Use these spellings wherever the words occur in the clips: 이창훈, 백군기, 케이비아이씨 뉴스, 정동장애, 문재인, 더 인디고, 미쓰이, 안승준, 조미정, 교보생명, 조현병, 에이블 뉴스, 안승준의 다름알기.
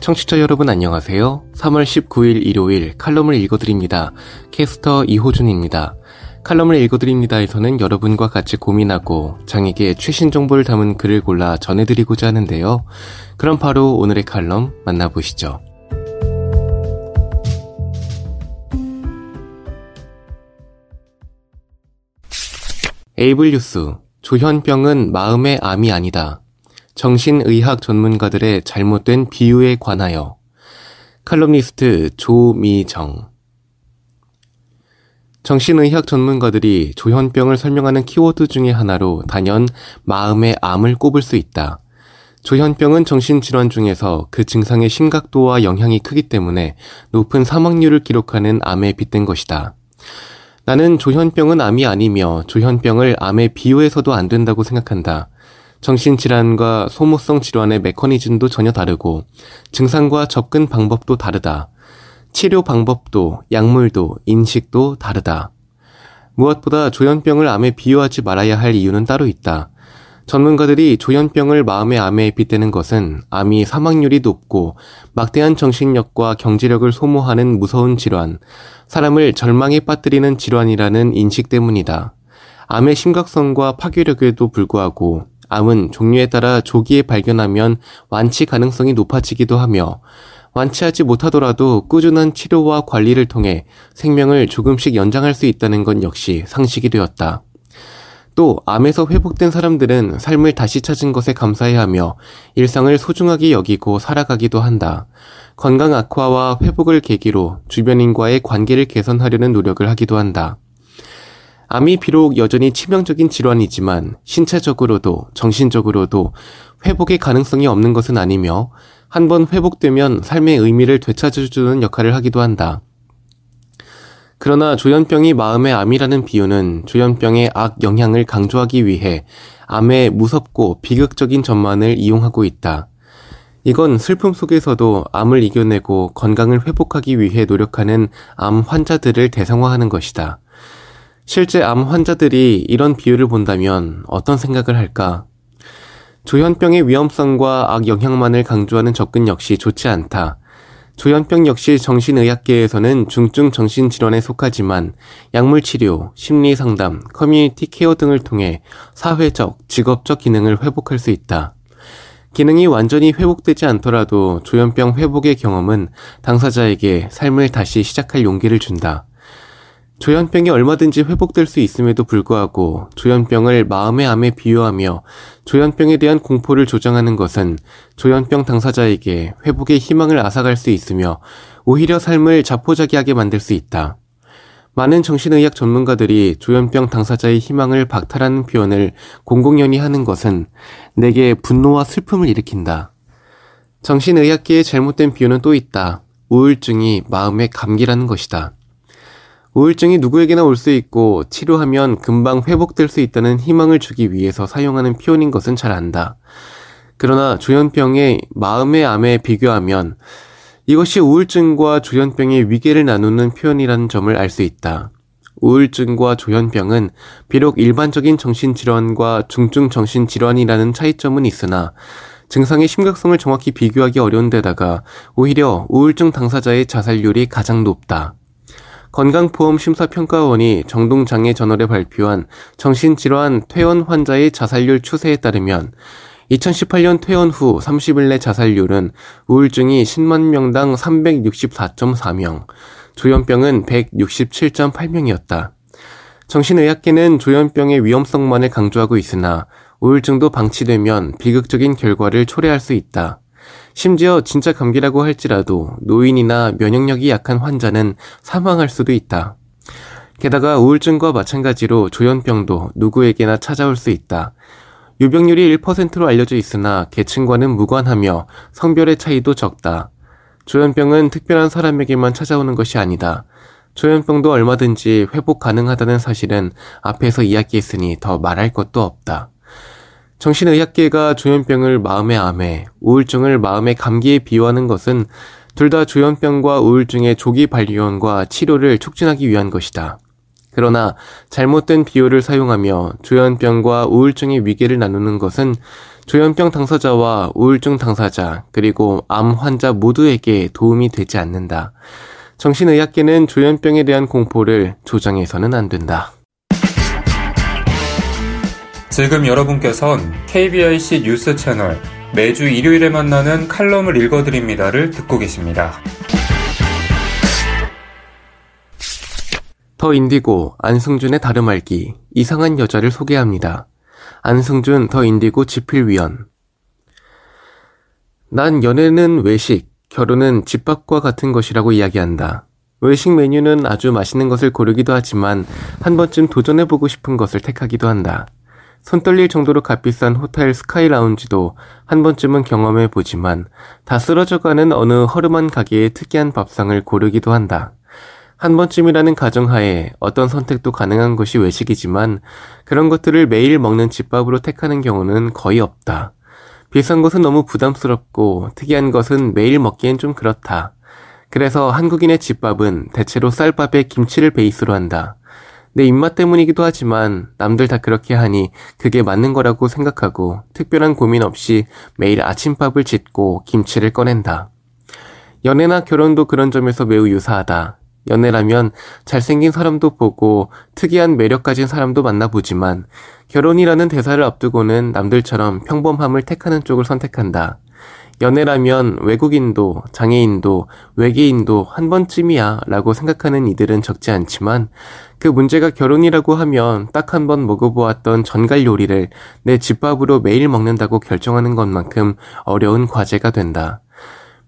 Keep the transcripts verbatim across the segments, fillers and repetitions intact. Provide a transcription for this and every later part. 청취자 여러분 안녕하세요. 삼월 십구일 일요일 칼럼을 읽어드립니다. 캐스터 이호준입니다. 칼럼을 읽어드립니다에서는 여러분과 같이 고민하고 장에게 최신 정보를 담은 글을 골라 전해드리고자 하는데요. 그럼 바로 오늘의 칼럼 만나보시죠. 에이블 뉴스, 조현병은 마음의 암이 아니다. 정신의학 전문가들의 잘못된 비유에 관하여. 칼럼니스트 조미정. 정신의학 전문가들이 조현병을 설명하는 키워드 중에 하나로 단연 마음의 암을 꼽을 수 있다. 조현병은 정신질환 중에서 그 증상의 심각도와 영향이 크기 때문에 높은 사망률을 기록하는 암에 빗댄 것이다. 나는 조현병은 암이 아니며 조현병을 암에 비유해서도 안 된다고 생각한다. 정신질환과 소모성 질환의 메커니즘도 전혀 다르고 증상과 접근 방법도 다르다. 치료 방법도 약물도 인식도 다르다. 무엇보다 조현병을 암에 비유하지 말아야 할 이유는 따로 있다. 전문가들이 조현병을 마음의 암에 빗대는 것은 암이 사망률이 높고 막대한 정신력과 경제력을 소모하는 무서운 질환, 사람을 절망에 빠뜨리는 질환이라는 인식 때문이다. 암의 심각성과 파괴력에도 불구하고 암은 종류에 따라 조기에 발견하면 완치 가능성이 높아지기도 하며 완치하지 못하더라도 꾸준한 치료와 관리를 통해 생명을 조금씩 연장할 수 있다는 건 역시 상식이 되었다. 또 암에서 회복된 사람들은 삶을 다시 찾은 것에 감사해야 하며 일상을 소중하게 여기고 살아가기도 한다. 건강 악화와 회복을 계기로 주변인과의 관계를 개선하려는 노력을 하기도 한다. 암이 비록 여전히 치명적인 질환이지만 신체적으로도 정신적으로도 회복의 가능성이 없는 것은 아니며 한 번 회복되면 삶의 의미를 되찾아주는 역할을 하기도 한다. 그러나 조현병이 마음의 암이라는 비유는 조현병의 악 영향을 강조하기 위해 암의 무섭고 비극적인 전만을 이용하고 있다. 이건 슬픔 속에서도 암을 이겨내고 건강을 회복하기 위해 노력하는 암 환자들을 대상화하는 것이다. 실제 암 환자들이 이런 비유를 본다면 어떤 생각을 할까? 조현병의 위험성과 악 영향만을 강조하는 접근 역시 좋지 않다. 조현병 역시 정신의학계에서는 중증 정신질환에 속하지만 약물치료, 심리상담, 커뮤니티 케어 등을 통해 사회적, 직업적 기능을 회복할 수 있다. 기능이 완전히 회복되지 않더라도 조현병 회복의 경험은 당사자에게 삶을 다시 시작할 용기를 준다. 조현병이 얼마든지 회복될 수 있음에도 불구하고 조현병을 마음의 암에 비유하며 조현병에 대한 공포를 조장하는 것은 조현병 당사자에게 회복의 희망을 앗아갈 수 있으며 오히려 삶을 자포자기하게 만들 수 있다. 많은 정신의학 전문가들이 조현병 당사자의 희망을 박탈하는 표현을 공공연히 하는 것은 내게 분노와 슬픔을 일으킨다. 정신의학계의 잘못된 비유는 또 있다. 우울증이 마음의 감기라는 것이다. 우울증이 누구에게나 올 수 있고 치료하면 금방 회복될 수 있다는 희망을 주기 위해서 사용하는 표현인 것은 잘 안다. 그러나 조현병의 마음의 암에 비교하면 이것이 우울증과 조현병의 위계를 나누는 표현이라는 점을 알 수 있다. 우울증과 조현병은 비록 일반적인 정신질환과 중증 정신질환이라는 차이점은 있으나 증상의 심각성을 정확히 비교하기 어려운 데다가 오히려 우울증 당사자의 자살률이 가장 높다. 건강보험심사평가원이 정동장애 저널에 발표한 정신질환 퇴원 환자의 자살률 추세에 따르면 이천십팔년 퇴원 후 삼십일 내 자살률은 우울증이 십만 명당 삼백육십사 점 사 명, 조현병은 백육십칠 점 팔 명이었다. 정신의학계는 조현병의 위험성만을 강조하고 있으나 우울증도 방치되면 비극적인 결과를 초래할 수 있다. 심지어 진짜 감기라고 할지라도 노인이나 면역력이 약한 환자는 사망할 수도 있다. 게다가 우울증과 마찬가지로 조현병도 누구에게나 찾아올 수 있다. 유병률이 일 퍼센트로 알려져 있으나 계층과는 무관하며 성별의 차이도 적다. 조현병은 특별한 사람에게만 찾아오는 것이 아니다. 조현병도 얼마든지 회복 가능하다는 사실은 앞에서 이야기했으니 더 말할 것도 없다. 정신의학계가 조현병을 마음의 암에, 우울증을 마음의 감기에 비유하는 것은 둘 다 조현병과 우울증의 조기 발견과 치료를 촉진하기 위한 것이다. 그러나 잘못된 비유를 사용하며 조현병과 우울증의 위계를 나누는 것은 조현병 당사자와 우울증 당사자 그리고 암 환자 모두에게 도움이 되지 않는다. 정신의학계는 조현병에 대한 공포를 조장해서는 안 된다. 지금 여러분께서는 케이비아이씨 뉴스 채널 매주 일요일에 만나는 칼럼을 읽어드립니다를 듣고 계십니다. 더 인디고 안승준의 다름알기 이상한 여자를 소개합니다. 안승준 더 인디고 집필위원. 난 연애는 외식, 결혼은 집밥과 같은 것이라고 이야기한다. 외식 메뉴는 아주 맛있는 것을 고르기도 하지만 한 번쯤 도전해보고 싶은 것을 택하기도 한다. 손떨릴 정도로 값비싼 호텔 스카이 라운지도 한 번쯤은 경험해보지만 다 쓰러져가는 어느 허름한 가게의 특이한 밥상을 고르기도 한다. 한 번쯤이라는 가정하에 어떤 선택도 가능한 것이 외식이지만 그런 것들을 매일 먹는 집밥으로 택하는 경우는 거의 없다. 비싼 것은 너무 부담스럽고 특이한 것은 매일 먹기엔 좀 그렇다. 그래서 한국인의 집밥은 대체로 쌀밥에 김치를 베이스로 한다. 내 입맛 때문이기도 하지만 남들 다 그렇게 하니 그게 맞는 거라고 생각하고 특별한 고민 없이 매일 아침밥을 짓고 김치를 꺼낸다. 연애나 결혼도 그런 점에서 매우 유사하다. 연애라면 잘생긴 사람도 보고 특이한 매력 가진 사람도 만나보지만 결혼이라는 대사를 앞두고는 남들처럼 평범함을 택하는 쪽을 선택한다. 연애라면 외국인도 장애인도 외계인도 한 번쯤이야 라고 생각하는 이들은 적지 않지만 그 문제가 결혼이라고 하면 딱 한 번 먹어보았던 전갈 요리를 내 집밥으로 매일 먹는다고 결정하는 것만큼 어려운 과제가 된다.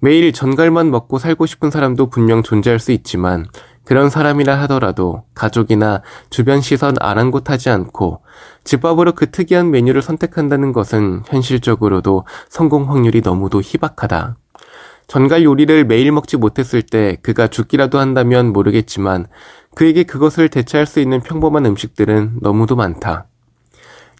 매일 전갈만 먹고 살고 싶은 사람도 분명 존재할 수 있지만 그런 사람이라 하더라도 가족이나 주변 시선 아랑곳하지 않고 집밥으로 그 특이한 메뉴를 선택한다는 것은 현실적으로도 성공 확률이 너무도 희박하다. 전갈 요리를 매일 먹지 못했을 때 그가 죽기라도 한다면 모르겠지만 그에게 그것을 대체할 수 있는 평범한 음식들은 너무도 많다.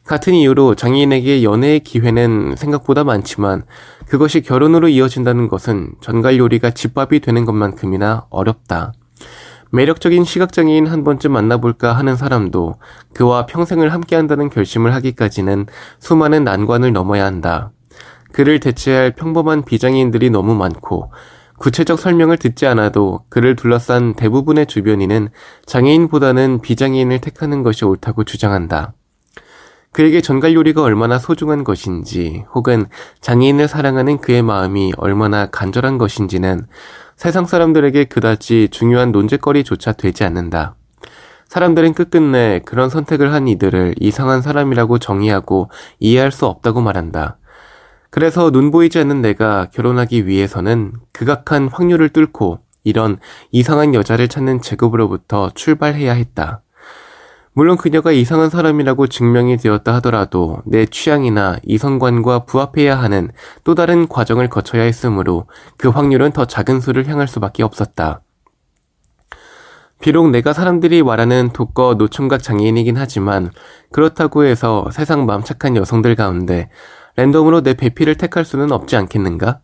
같은 이유로 장애인에게 연애의 기회는 생각보다 많지만 그것이 결혼으로 이어진다는 것은 전갈 요리가 집밥이 되는 것만큼이나 어렵다. 매력적인 시각장애인 한 번쯤 만나볼까 하는 사람도 그와 평생을 함께한다는 결심을 하기까지는 수많은 난관을 넘어야 한다. 그를 대체할 평범한 비장애인들이 너무 많고 구체적 설명을 듣지 않아도 그를 둘러싼 대부분의 주변인은 장애인보다는 비장애인을 택하는 것이 옳다고 주장한다. 그에게 전갈 요리가 얼마나 소중한 것인지 혹은 장애인을 사랑하는 그의 마음이 얼마나 간절한 것인지는 세상 사람들에게 그다지 중요한 논제거리조차 되지 않는다. 사람들은 끝끝내 그런 선택을 한 이들을 이상한 사람이라고 정의하고 이해할 수 없다고 말한다. 그래서 눈 보이지 않는 내가 결혼하기 위해서는 극악한 확률을 뚫고 이런 이상한 여자를 찾는 제국으로부터 출발해야 했다. 물론 그녀가 이상한 사람이라고 증명이 되었다 하더라도 내 취향이나 이성관과 부합해야 하는 또 다른 과정을 거쳐야 했으므로 그 확률은 더 작은 수를 향할 수밖에 없었다. 비록 내가 사람들이 말하는 독거 노총각 장애인이긴 하지만 그렇다고 해서 세상 맘착한 여성들 가운데 랜덤으로 내 배필을 택할 수는 없지 않겠는가?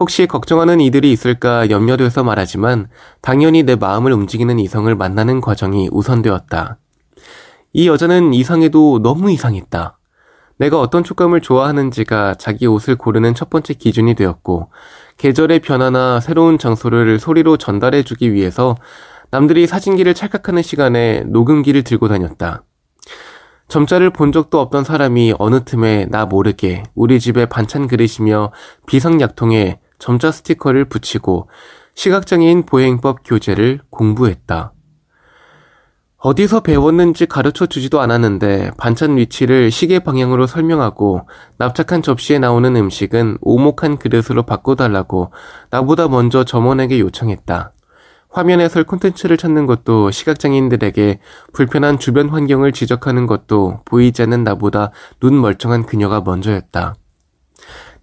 혹시 걱정하는 이들이 있을까 염려돼서 말하지만 당연히 내 마음을 움직이는 이성을 만나는 과정이 우선되었다. 이 여자는 이상해도 너무 이상했다. 내가 어떤 촉감을 좋아하는지가 자기 옷을 고르는 첫 번째 기준이 되었고 계절의 변화나 새로운 장소를 소리로 전달해주기 위해서 남들이 사진기를 찰칵하는 시간에 녹음기를 들고 다녔다. 점자를 본 적도 없던 사람이 어느 틈에 나 모르게 우리 집에 반찬 그릇이며 비상약통에 점자 스티커를 붙이고 시각장애인 보행법 교재를 공부했다. 어디서 배웠는지 가르쳐주지도 않았는데 반찬 위치를 시계 방향으로 설명하고 납작한 접시에 나오는 음식은 오목한 그릇으로 바꿔달라고 나보다 먼저 점원에게 요청했다. 화면 해설 콘텐츠를 찾는 것도 시각장애인들에게 불편한 주변 환경을 지적하는 것도 보이지 않는 나보다 눈 멀쩡한 그녀가 먼저였다.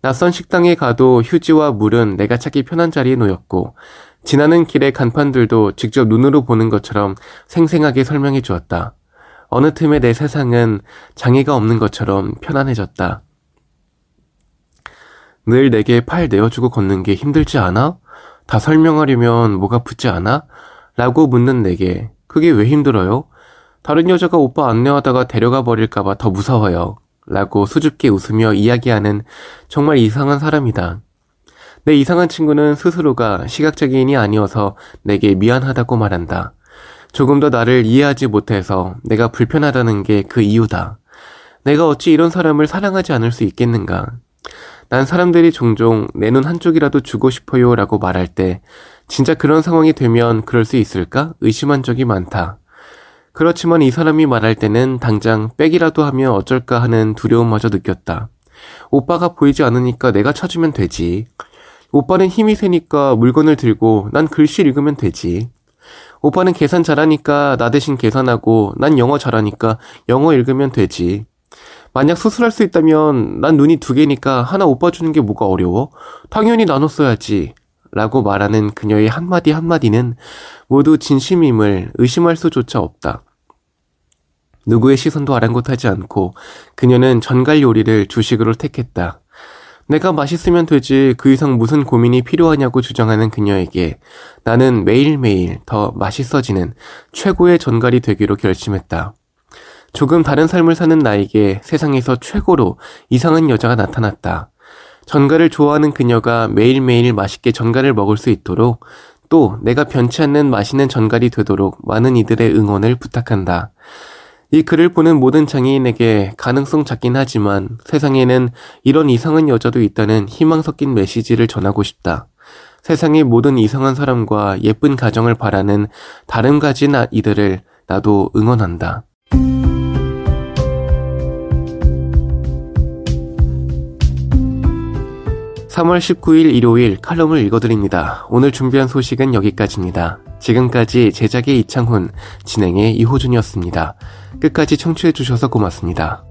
낯선 식당에 가도 휴지와 물은 내가 찾기 편한 자리에 놓였고 지나는 길의 간판들도 직접 눈으로 보는 것처럼 생생하게 설명해 주었다. 어느 틈에 내 세상은 장애가 없는 것처럼 편안해졌다. 늘 내게 팔 내어주고 걷는 게 힘들지 않아? 다 설명하려면 뭐가 붙지 않아? 라고 묻는 내게 그게 왜 힘들어요? 다른 여자가 오빠 안내하다가 데려가 버릴까봐 더 무서워요. 라고 수줍게 웃으며 이야기하는 정말 이상한 사람이다. 내 이상한 친구는 스스로가 시각장애인이 아니어서 내게 미안하다고 말한다. 조금 더 나를 이해하지 못해서 내가 불편하다는 게 그 이유다. 내가 어찌 이런 사람을 사랑하지 않을 수 있겠는가. 난 사람들이 종종 내 눈 한쪽이라도 주고 싶어요 라고 말할 때 진짜 그런 상황이 되면 그럴 수 있을까 의심한 적이 많다. 그렇지만 이 사람이 말할 때는 당장 백이라도 하면 어쩔까 하는 두려움마저 느꼈다. 오빠가 보이지 않으니까 내가 찾으면 되지. 오빠는 힘이 세니까 물건을 들고 난 글씨 읽으면 되지. 오빠는 계산 잘하니까 나 대신 계산하고 난 영어 잘하니까 영어 읽으면 되지. 만약 수술할 수 있다면 난 눈이 두 개니까 하나 오빠 주는 게 뭐가 어려워? 당연히 나눠 써야지. 라고 말하는 그녀의 한마디 한마디는 모두 진심임을 의심할 수조차 없다. 누구의 시선도 아랑곳하지 않고 그녀는 전갈 요리를 주식으로 택했다. 내가 맛있으면 되지 그 이상 무슨 고민이 필요하냐고 주장하는 그녀에게 나는 매일매일 더 맛있어지는 최고의 전갈이 되기로 결심했다. 조금 다른 삶을 사는 나에게 세상에서 최고로 이상한 여자가 나타났다. 전갈을 좋아하는 그녀가 매일매일 맛있게 전갈을 먹을 수 있도록 또 내가 변치 않는 맛있는 전갈이 되도록 많은 이들의 응원을 부탁한다. 이 글을 보는 모든 장애인에게 가능성 작긴 하지만 세상에는 이런 이상한 여자도 있다는 희망 섞인 메시지를 전하고 싶다. 세상의 모든 이상한 사람과 예쁜 가정을 바라는 다름 가진 이들을 나도 응원한다. 삼월 십구일 일요일 칼럼을 읽어드립니다. 오늘 준비한 소식은 여기까지입니다. 지금까지 제작의 이창훈, 진행의 이호준이었습니다. 끝까지 청취해주셔서 고맙습니다.